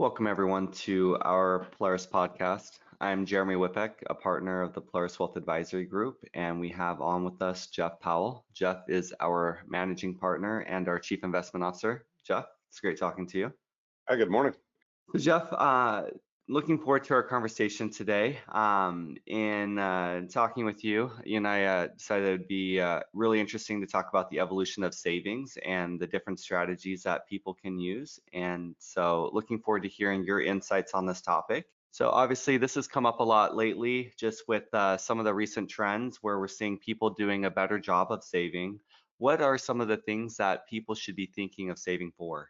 Welcome everyone to our Polaris podcast. I'm Jeremy Witbeck, a partner of the Polaris Wealth Advisory Group, and we have on with us Jeff Powell. Jeff is our managing partner and our chief investment officer. Jeff, it's great talking to you. Hi, good morning. So Jeff, looking forward to our conversation today. In talking with you, you and I decided it would be really interesting to talk about the evolution of savings and the different strategies that people can use. And so looking forward to hearing your insights on this topic. So obviously this has come up a lot lately, just with some of the recent trends where we're seeing people doing a better job of saving. What are some of the things that people should be thinking of saving for?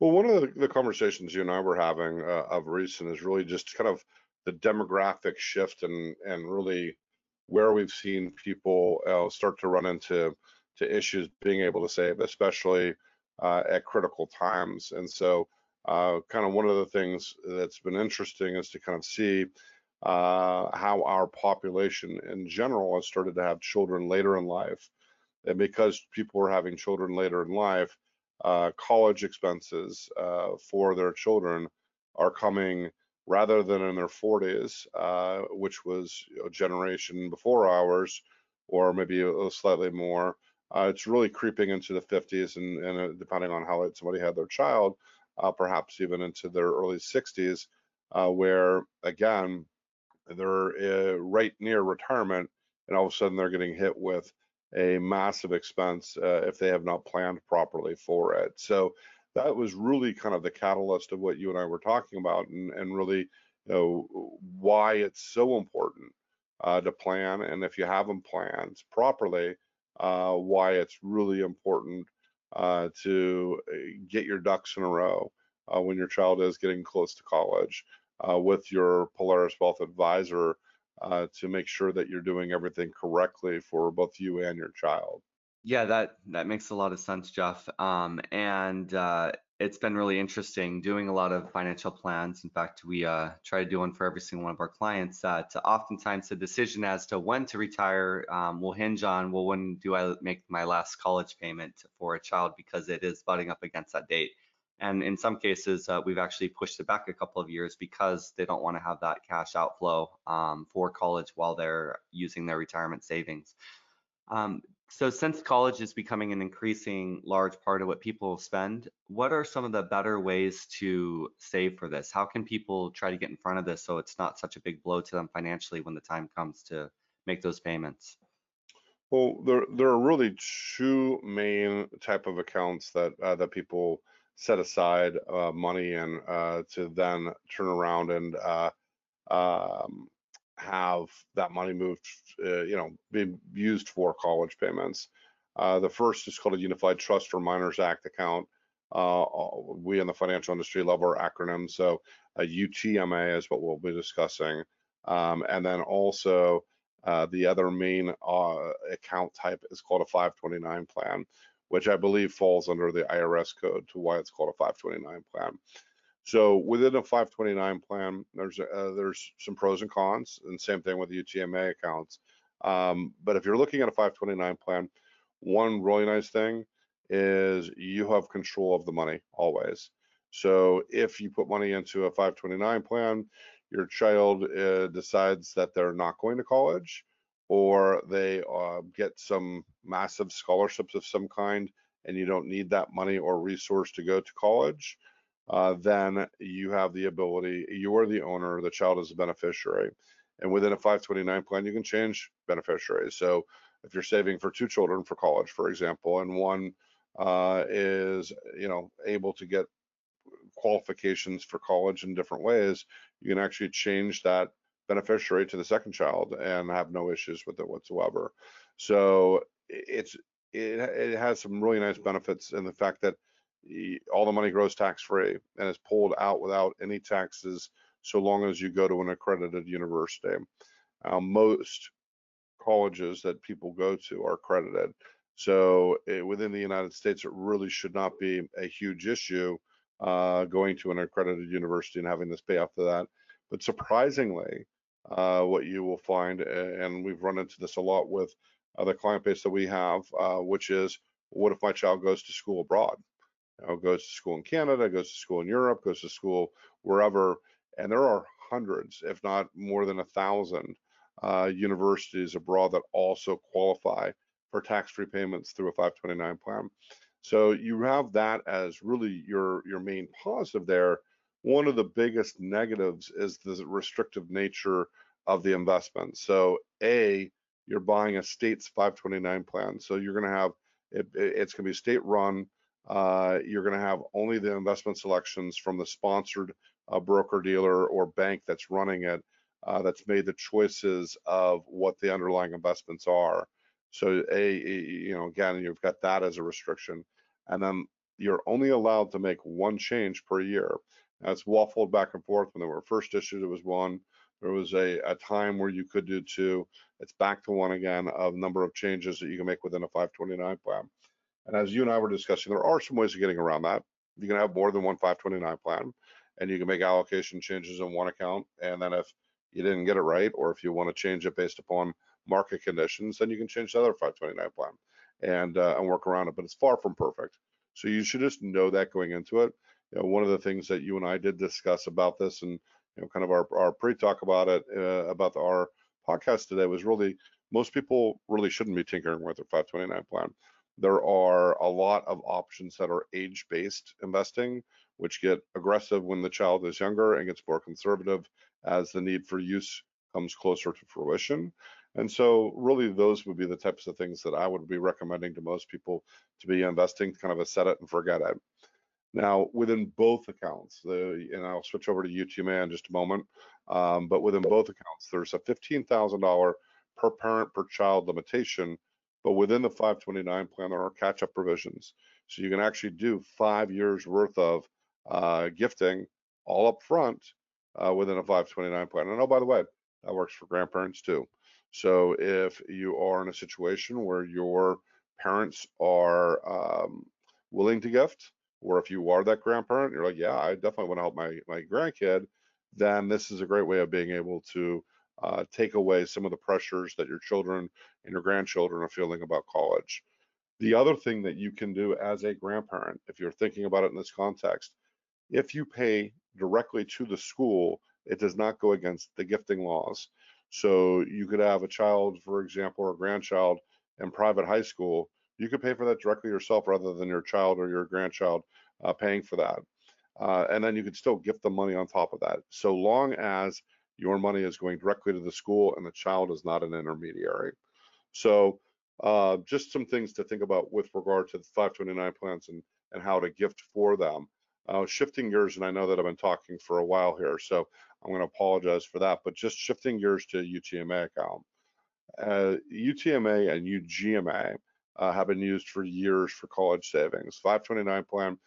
Well, one of the conversations you and I were having of recent is really just kind of the demographic shift and really where we've seen people start to run into issues being able to save, especially at critical times. And so kind of one of the things that's been interesting is to kind of see how our population in general has started to have children later in life. And because people are having children later in life, college expenses for their children are coming rather than in their 40s, which was a generation before ours, or maybe a slightly more. It's really creeping into the 50s, and depending on how late somebody had their child, perhaps even into their early 60s, where again they're right near retirement, and all of a sudden they're getting hit with a massive expense if they have not planned properly for it. So that was really kind of the catalyst of what you and I were talking about, and really, you know, why it's so important to plan, and if you haven't planned properly, why it's really important to get your ducks in a row when your child is getting close to college with your Polaris Wealth Advisor, to make sure that you're doing everything correctly for both you and your child. Yeah, that makes a lot of sense, Jeff. It's been really interesting doing a lot of financial plans. In fact, we try to do one for every single one of our clients. Oftentimes the decision as to when to retire will hinge on, well, when do I make my last college payment for a child, because it is butting up against that date. And in some cases, we've actually pushed it back a couple of years because they don't want to have that cash outflow for college while they're using their retirement savings. So since college is becoming an increasing large part of what people spend, what are some of the better ways to save for this? How can people try to get in front of this so it's not such a big blow to them financially when the time comes to make those payments? Well, there are really two main type of accounts that people set aside money and to then turn around and have that money moved, be used for college payments. The first is called a Unified Trust for Minors Act account. We in the financial industry love our acronyms, so a UTMA is what we'll be discussing. And then also the other main account type is called a 529 plan, which I believe falls under the IRS code to why it's called a 529 plan. So within a 529 plan, there's some pros and cons, and same thing with the UTMA accounts. But if you're looking at a 529 plan, one really nice thing is you have control of the money always. So if you put money into a 529 plan, your child decides that they're not going to college, or they get some massive scholarships of some kind, and you don't need that money or resource to go to college, then you have the ability, you are the owner, the child is a beneficiary. And within a 529 plan, you can change beneficiaries. So if you're saving for two children for college, for example, and one is able to get qualifications for college in different ways, you can actually change that beneficiary to the second child and have no issues with it whatsoever. So it has some really nice benefits in the fact that all the money grows tax-free and is pulled out without any taxes, so long as you go to an accredited university. Most colleges that people go to are accredited. So within the United States, it really should not be a huge issue going to an accredited university and having this pay off to that. But surprisingly, what you will find, and we've run into this a lot with the client base that we have, which is, what if my child goes to school abroad? goes to school in Canada, goes to school in Europe, goes to school wherever. And there are hundreds, if not more than 1,000 universities abroad that also qualify for tax-free payments through a 529 plan. So you have that as really your main positive there. One of the biggest negatives is the restrictive nature of the investment. So A, you're buying a state's 529 plan. So you're gonna have, it's gonna be state run. You're gonna have only the investment selections from the sponsored broker dealer or bank that's running it, that's made the choices of what the underlying investments are. So A, you know, again, you've got that as a restriction. And then you're only allowed to make one change per year. That's waffled back and forth. When they were first issued, it was one. There was a time where you could do two. It's back to one again of number of changes that you can make within a 529 plan. And as you and I were discussing, there are some ways of getting around that. You can have more than one 529 plan, and you can make allocation changes in one account. And then if you didn't get it right, or if you want to change it based upon market conditions, then you can change the other 529 plan and work around it. But it's far from perfect. So you should just know that going into it. You know, one of the things that you and I did discuss about this, and you know, kind of our pre-talk about it, about our podcast today, was really most people really shouldn't be tinkering with their 529 plan. There are a lot of options that are age-based investing, which get aggressive when the child is younger and gets more conservative as the need for use comes closer to fruition. And so really those would be the types of things that I would be recommending to most people to be investing, kind of a set it and forget it. Now, within both accounts, and I'll switch over to UTMA in just a moment, but within both accounts, there's a $15,000 per parent per child limitation, but within the 529 plan, there are catch-up provisions. So you can actually do 5 years worth of gifting all up front within a 529 plan. And oh, by the way, that works for grandparents too. So if you are in a situation where your parents are willing to gift, or if you are that grandparent, you're like, yeah, I definitely want to help my grandkid, then this is a great way of being able to take away some of the pressures that your children and your grandchildren are feeling about college. The other thing that you can do as a grandparent, if you're thinking about it in this context, if you pay directly to the school, it does not go against the gifting laws. So you could have a child, for example, or a grandchild in private high school. You could pay for that directly yourself rather than your child or your grandchild paying for that. And then you could still gift the money on top of that, so long as your money is going directly to the school and the child is not an intermediary. So just some things to think about with regard to the 529 plans and how to gift for them. Shifting gears, and I know that I've been talking for a while here, so I'm going to apologize for that, but just shifting gears to UTMA account. UTMA and UGMA have been used for years for college savings. 529 plan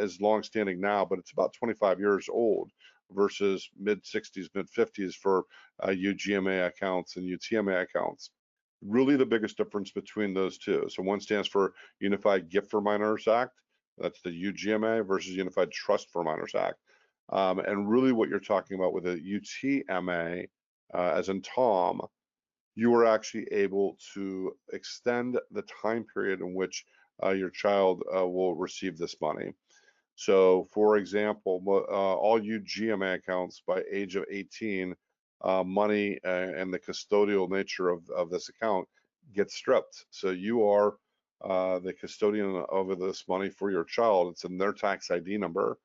is longstanding now, but it's about 25 years old versus mid-60s, mid-50s for UGMA accounts and UTMA accounts. Really the biggest difference between those two. So one stands for Unified Gift for Minors Act, that's the UGMA, versus Unified Trust for Minors Act. And really what you're talking about with a UTMA, as in Tom, you are actually able to extend the time period in which your child will receive this money. So for example, all UGMA accounts by age of 18, money and the custodial nature of this account gets stripped. So you are the custodian over this money for your child. It's in their tax ID number,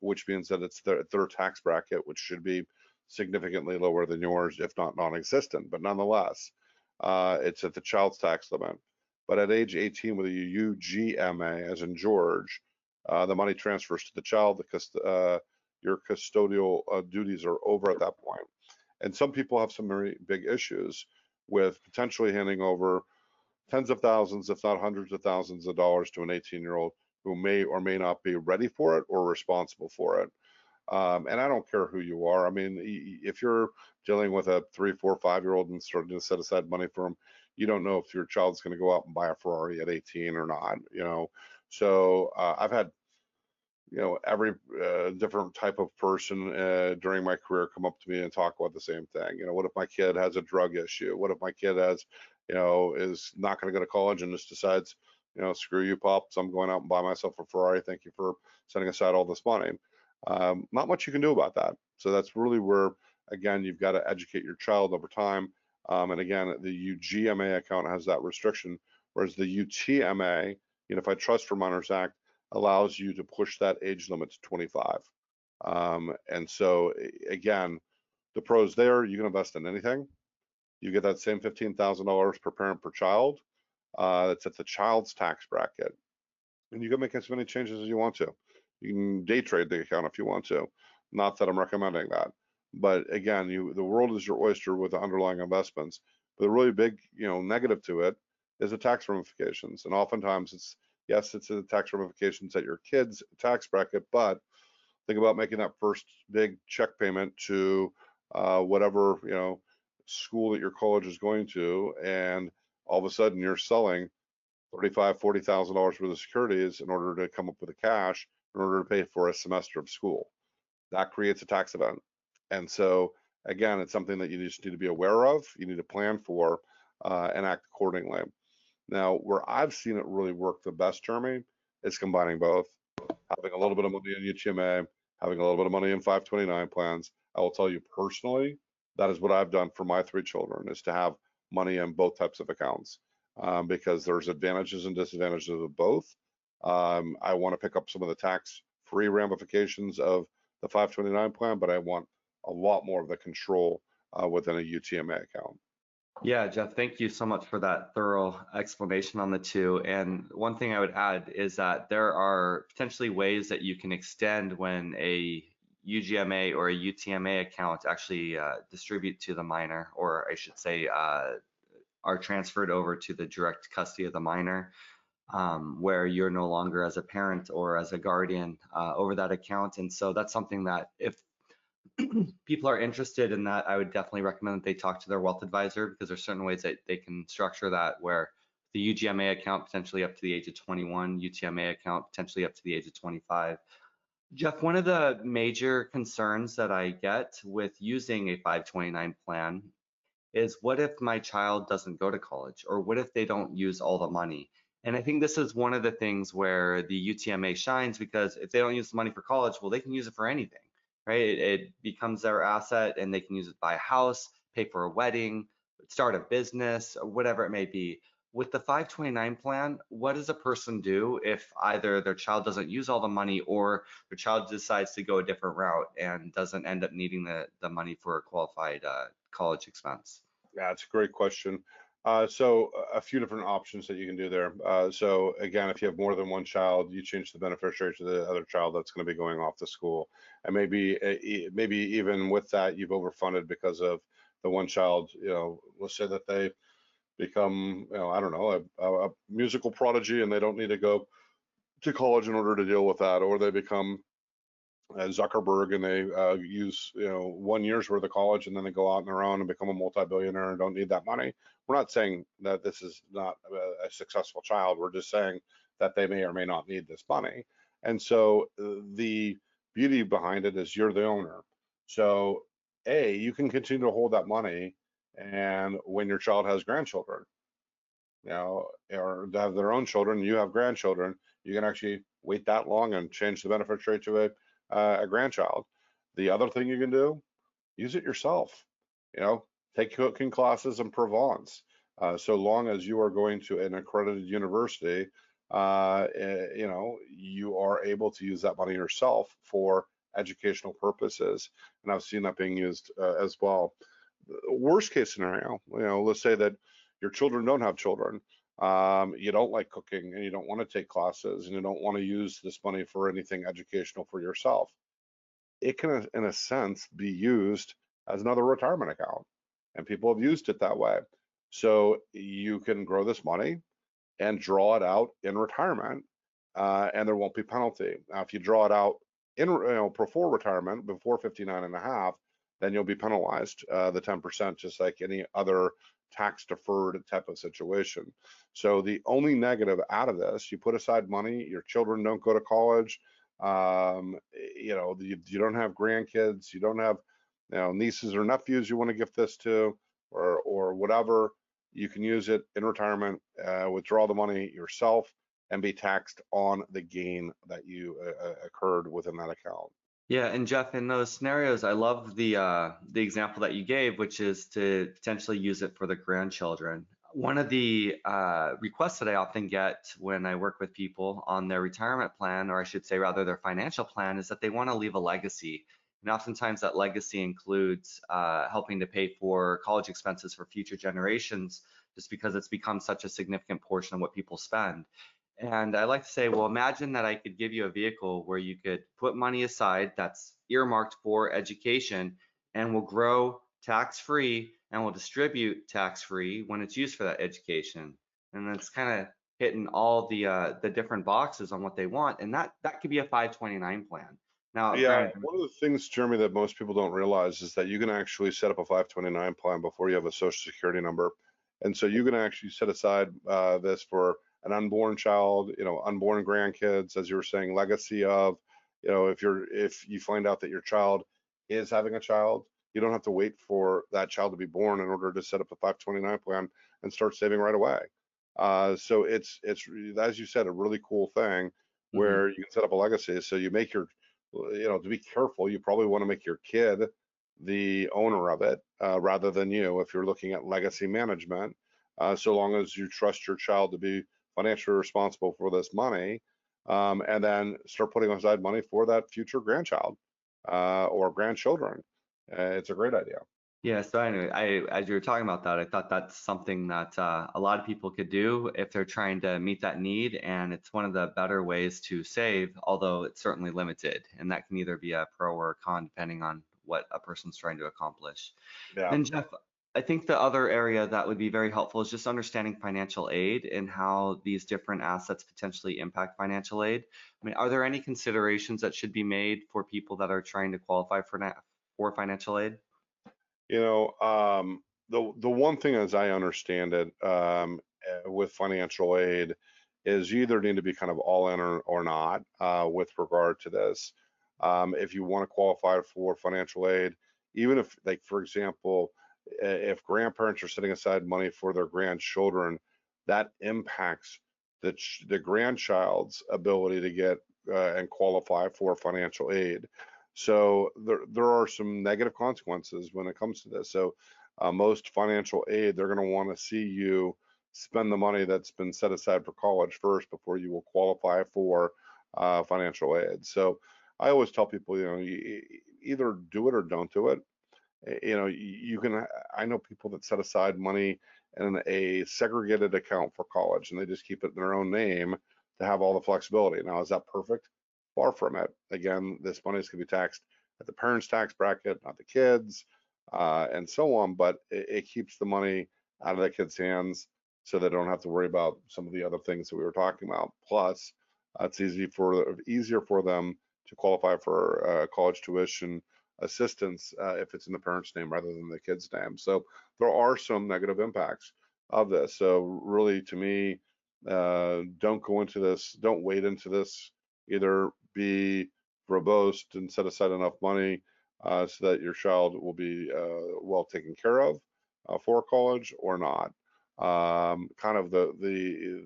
which means that it's their tax bracket, which should be significantly lower than yours, if not non-existent, but nonetheless, it's at the child's tax limit. But at age 18 with a UGMA, as in George, the money transfers to the child because your custodial duties are over at that point. And some people have some very big issues with potentially handing over tens of thousands, if not hundreds of thousands of dollars to an 18-year-old who may or may not be ready for it or responsible for it. And I don't care who you are. I mean, if you're dealing with a 3, 4, 5-year-old and starting to set aside money for them, you don't know if your child's going to go out and buy a Ferrari at 18 or not, you know. So I've had, you know, every different type of person during my career come up to me and talk about the same thing. You know, what if my kid has a drug issue? What if my kid has, you know, is not going to go to college and just decides you know, screw you, Pops, I'm going out and buy myself a Ferrari. Thank you for setting aside all this money. Not much you can do about that. So that's really where, again, you've got to educate your child over time. And again, the UGMA account has that restriction, whereas the UTMA, Unified Trust for Minors Act, allows you to push that age limit to 25. And so, again, the pros there, you can invest in anything. You get that same $15,000 per parent per child. That's at the child's tax bracket. And you can make as many changes as you want to. You can day trade the account if you want to. Not that I'm recommending that. But again, the world is your oyster with the underlying investments. But the really big, negative to it is the tax ramifications. And oftentimes it's the tax ramifications at your kid's tax bracket, but think about making that first big check payment to whatever, school that your college is going to, and all of a sudden you're selling $35,000, $40,000 worth of securities in order to come up with the cash in order to pay for a semester of school. That creates a tax event. And so, again, it's something that you just need to be aware of, you need to plan for, and act accordingly. Now, where I've seen it really work the best, Jeremy, is combining both. Having a little bit of money in UTMA, having a little bit of money in 529 plans. I will tell you personally, that is what I've done for my three children, is to have money in both types of accounts, because there's advantages and disadvantages of both. I want to pick up some of the tax-free ramifications of the 529 plan, but I want a lot more of the control within a UTMA account. Yeah, Jeff, thank you so much for that thorough explanation on the two. And one thing I would add is that there are potentially ways that you can extend when a UGMA or a UTMA account actually distribute to the minor, or I should say are transferred over to the direct custody of the minor, where you're no longer as a parent or as a guardian over that account. And so that's something that if people are interested in that, I would definitely recommend that they talk to their wealth advisor, because there's certain ways that they can structure that, where the UGMA account potentially up to the age of 21, UTMA account potentially up to the age of 25. Jeff, one of the major concerns that I get with using a 529 plan is, what if my child doesn't go to college, or what if they don't use all the money? And I think this is one of the things where the UTMA shines, because if they don't use the money for college, well, they can use it for anything. Right? It becomes their asset, and they can use it to buy a house, pay for a wedding, start a business, or whatever it may be. With the 529 plan, what does a person do if either their child doesn't use all the money, or their child decides to go a different route and doesn't end up needing the money for a qualified college expense? Yeah, it's a great question. So a few different options that you can do there. So again, if you have more than one child, you change the beneficiary to the other child that's going to be going off to school. And maybe even with that, you've overfunded because of the one child. Let's say that they become, I don't know, a musical prodigy, and they don't need to go to college in order to deal with that, or they become Zuckerberg, and they use 1 year's worth of college, and then they go out on their own and become a multi-billionaire and don't need that money. We're not saying that this is not a successful child. We're just saying that they may or may not need this money. And so the beauty behind it is you're the owner. So A, you can continue to hold that money, and when your child has grandchildren, or they have their own children, you have grandchildren, you can actually wait that long and change the beneficiary to a grandchild. The other thing you can do, use it yourself. Take cooking classes in Provence. So long as you are going to an accredited university, you are able to use that money yourself for educational purposes. And I've seen that being used as well. Worst case scenario, let's say that your children don't have children. You don't like cooking, and you don't want to take classes, and you don't want to use this money for anything educational for yourself. It can, in a sense, be used as another retirement account, and people have used it that way. So you can grow this money and draw it out in retirement, and there won't be penalty. Now, if you draw it out in before retirement, before 59.5, then you'll be penalized the 10%, just like any other tax deferred type of situation. So the only negative out of this, you put aside money, your children don't go to college, you don't have grandkids, you don't have nieces or nephews you want to gift this to, or whatever. You can use it in retirement, withdraw the money yourself, and be taxed on the gain that you occurred within that account. Yeah, and Jeff, in those scenarios, I love the example that you gave, which is to potentially use it for the grandchildren. One of the requests that I often get when I work with people on their retirement plan, or I should say rather their financial plan, is that they want to leave a legacy. And oftentimes that legacy includes helping to pay for college expenses for future generations, just because it's become such a significant portion of what people spend. And I like to say, well, imagine that I could give you a vehicle where you could put money aside that's earmarked for education and will grow tax-free and will distribute tax-free when it's used for that education. And that's kind of hitting all the different boxes on what they want. And that could be a 529 plan. Now, yeah, one of the things, Jeremy, that most people don't realize is that you can actually set up a 529 plan before you have a social security number. And so you can actually set aside this for an unborn child, you know, unborn grandkids, as you were saying, legacy of, you know, if you find out that your child is having a child, you don't have to wait for that child to be born in order to set up a 529 plan and start saving right away. So it's as you said, a really cool thing where you can set up a legacy. So you make your, you know, to be careful, you probably want to make your kid the owner of it rather than you if you're looking at legacy management. So long as you trust your child to be financially responsible for this money, and then start putting aside money for that future grandchild or grandchildren. It's a great idea. Yeah, so anyway, as you were talking about that, I thought that's something that a lot of people could do if they're trying to meet that need, and it's one of the better ways to save, although it's certainly limited, and that can either be a pro or a con depending on what a person's trying to accomplish. Yeah. And Jeff, I think the other area that would be very helpful is just understanding financial aid and how these different assets potentially impact financial aid. I mean, are there any considerations that should be made for people that are trying to qualify for financial aid? You know, the one thing, as I understand it, with financial aid is you either need to be kind of all in or not with regard to this. If you want to qualify for financial aid, even if, like, for example, if grandparents are setting aside money for their grandchildren, that impacts the grandchild's ability to get and qualify for financial aid. So there are some negative consequences when it comes to this. So most financial aid, they're going to want to see you spend the money that's been set aside for college first before you will qualify for financial aid. So I always tell people, you know, you either do it or don't do it. You know, you can, I know people that set aside money in a segregated account for college and they just keep it in their own name to have all the flexibility. Now, is that perfect? Far from it. Again, this money is going to be taxed at the parents' tax bracket, not the kids, and so on, but it keeps the money out of the kids' hands so they don't have to worry about some of the other things that we were talking about. Plus, it's easier for them to qualify for college tuition assistance if it's in the parent's name rather than the kid's name. So there are some negative impacts of this. So really, to me, don't go into this, don't wade into this. Either be robust and set aside enough money so that your child will be well taken care of for college or not. Kind of the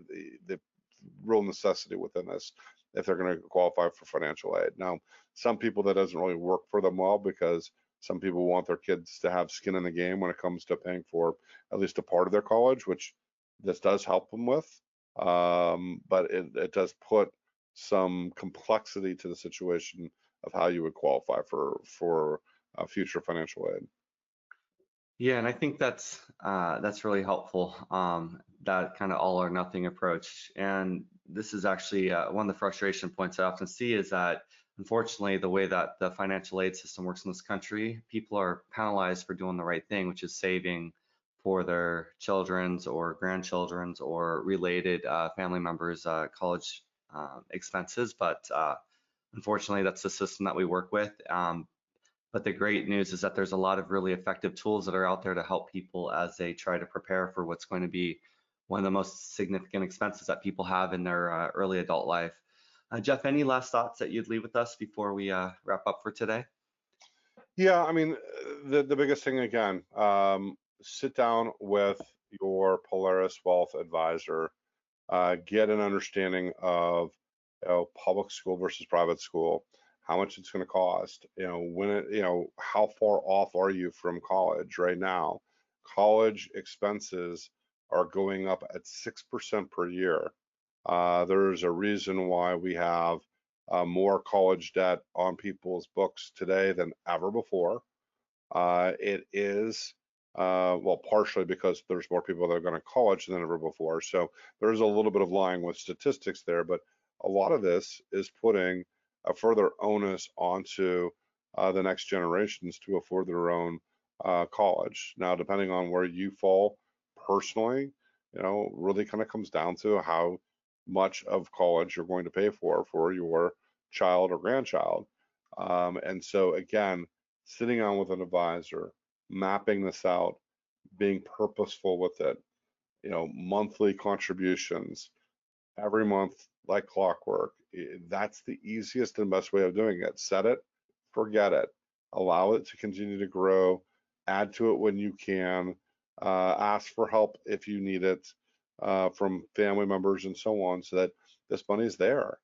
real necessity within this if they're going to qualify for financial aid. Now, some people that doesn't really work for them well because some people want their kids to have skin in the game when it comes to paying for at least a part of their college, which this does help them with, but it does put some complexity to the situation of how you would qualify for future financial aid. Yeah, and I think that's really helpful, that kind of all or nothing approach. And this is actually one of the frustration points I often see is that, unfortunately, the way that the financial aid system works in this country, people are penalized for doing the right thing, which is saving for their children's or grandchildren's or related family members' college expenses. But unfortunately, that's the system that we work with. But the great news is that there's a lot of really effective tools that are out there to help people as they try to prepare for what's going to be one of the most significant expenses that people have in their early adult life. Jeff, any last thoughts that you'd leave with us before we wrap up for today? Yeah, I mean, the biggest thing, again, sit down with your Polaris Wealth Advisor get an understanding of public school versus private school, how much it's going to cost, when it, how far off are you from college right now? College expenses are going up at 6% per year. There's a reason why we have more college debt on people's books today than ever before. It is, well, partially because there's more people that are going to college than ever before. So there's a little bit of lying with statistics there, but a lot of this is putting a further onus onto the next generations to afford their own college. Now, depending on where you fall personally, really kind of comes down to how much of college you're going to pay for your child or grandchild. And so again, sitting on with an advisor, mapping this out, being purposeful with it, monthly contributions, every month like clockwork. That's the easiest and best way of doing it. Set it, forget it, allow it to continue to grow, add to it when you can, ask for help if you need it from family members and so on, so that this money is there.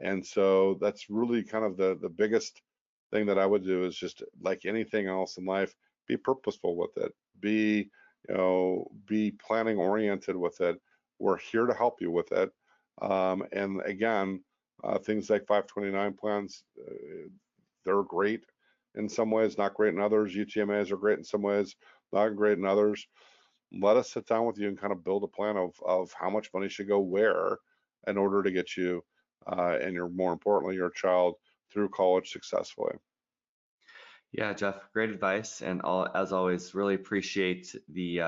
And so that's really kind of the biggest thing that I would do, is just like anything else in life, be purposeful with it, be, be planning oriented with it. We're here to help you with it. And again, things like 529 plans, they're great in some ways, not great in others. UTMAs are great in some ways, not great in others. Let us sit down with you and kind of build a plan of how much money should go where in order to get you and your, more importantly, your child through college successfully. Yeah, Jeff, great advice. And as always, really appreciate the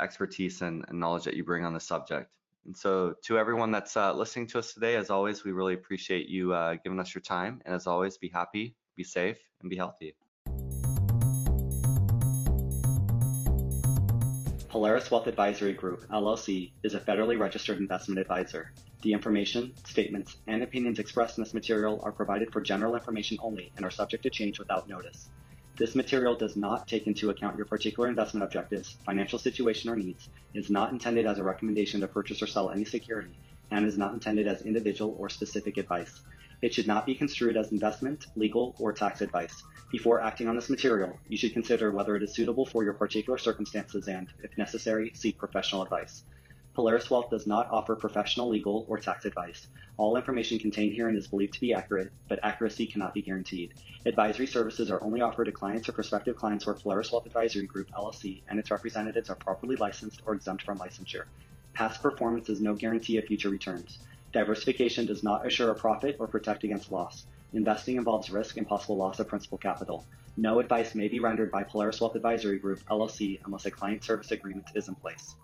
expertise and knowledge that you bring on the subject. And so to everyone that's listening to us today, as always, we really appreciate you giving us your time. And as always, be happy, be safe, and be healthy. Polaris Wealth Advisory Group, LLC, is a federally registered investment advisor. The information, statements, and opinions expressed in this material are provided for general information only and are subject to change without notice. This material does not take into account your particular investment objectives, financial situation, or needs, is not intended as a recommendation to purchase or sell any security, and is not intended as individual or specific advice. It should not be construed as investment, legal, or tax advice. Before acting on this material, you should consider whether it is suitable for your particular circumstances and, if necessary, seek professional advice. Polaris Wealth does not offer professional, legal, or tax advice. All information contained herein is believed to be accurate, but accuracy cannot be guaranteed. Advisory services are only offered to clients or prospective clients where Polaris Wealth Advisory Group, LLC, and its representatives are properly licensed or exempt from licensure. Past performance is no guarantee of future returns. Diversification does not assure a profit or protect against loss. Investing involves risk and possible loss of principal capital. No advice may be rendered by Polaris Wealth Advisory Group, LLC, unless a client service agreement is in place.